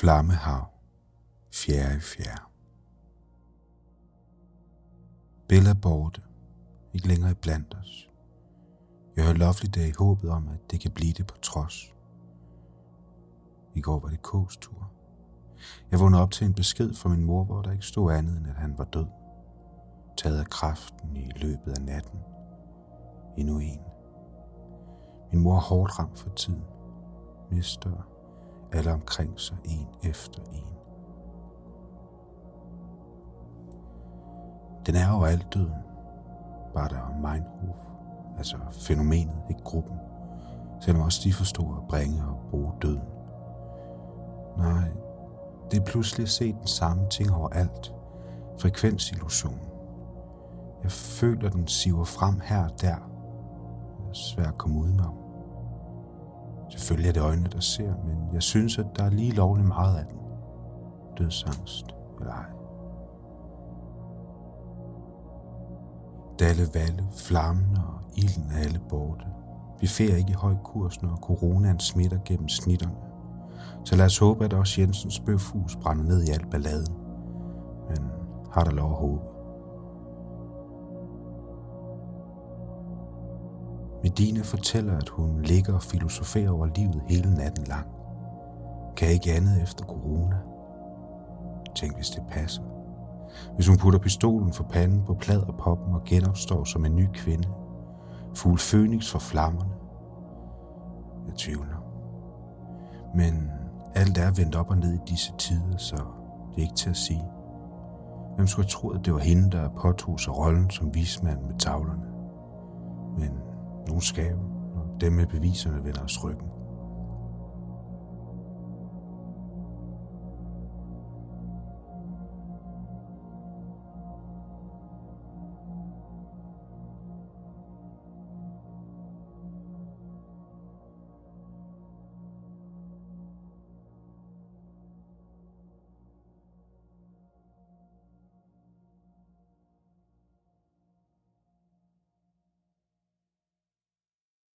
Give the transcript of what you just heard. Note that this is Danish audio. Flammehav, fjerde i fjerde. Bella borte, ikke længere iblandt os. Jeg har lovligt det i håbet om, at det kan blive det på trods. I går var det K's tur. Jeg vågnede op til en besked fra min mor, hvor der ikke stod andet end, at han var død. Taget af kræften i løbet af natten. Endnu en. Min mor er hårdt ramt for tiden. Mister alle omkring sig, en efter en. Den er jo alt døden. Bare der er Meinhof, altså fænomenet, ikke gruppen. Selvom også de forstår at bringe og bruge døden. Nej, det er pludselig at se den samme ting overalt. Frekvensillusionen. Jeg føler, den siver frem her og der. Det er svært at komme udenom. Selvfølgelig er det øjnene, der ser, men jeg synes, at der er lige lovligt meget af den. Dødsangst eller ej. Dalle, valle, flammen og ilden er alle borte. Vi færer ikke i høj kurs, når coronaen smitter gennem snitterne. Så lad os håbe, at også Jensens bøfhus brænder ned i alt balladen. Men har der lov at håbe. Medine fortæller, at hun ligger og filosoferer over livet hele natten lang. Kan ikke andet efter corona. Tænk, hvis det passer. Hvis hun putter pistolen for panden på pladerpoppen og genopstår som en ny kvinde. Fugl fønix fra flammerne. Jeg tvivler. Men alt er vendt op og ned i disse tider, så det er ikke til at sige. Hvem skulle tro, at det var hende, der påtog sig rollen som vismand med tavlerne? Men nogen skave, når dem med beviserne vender os ryggen.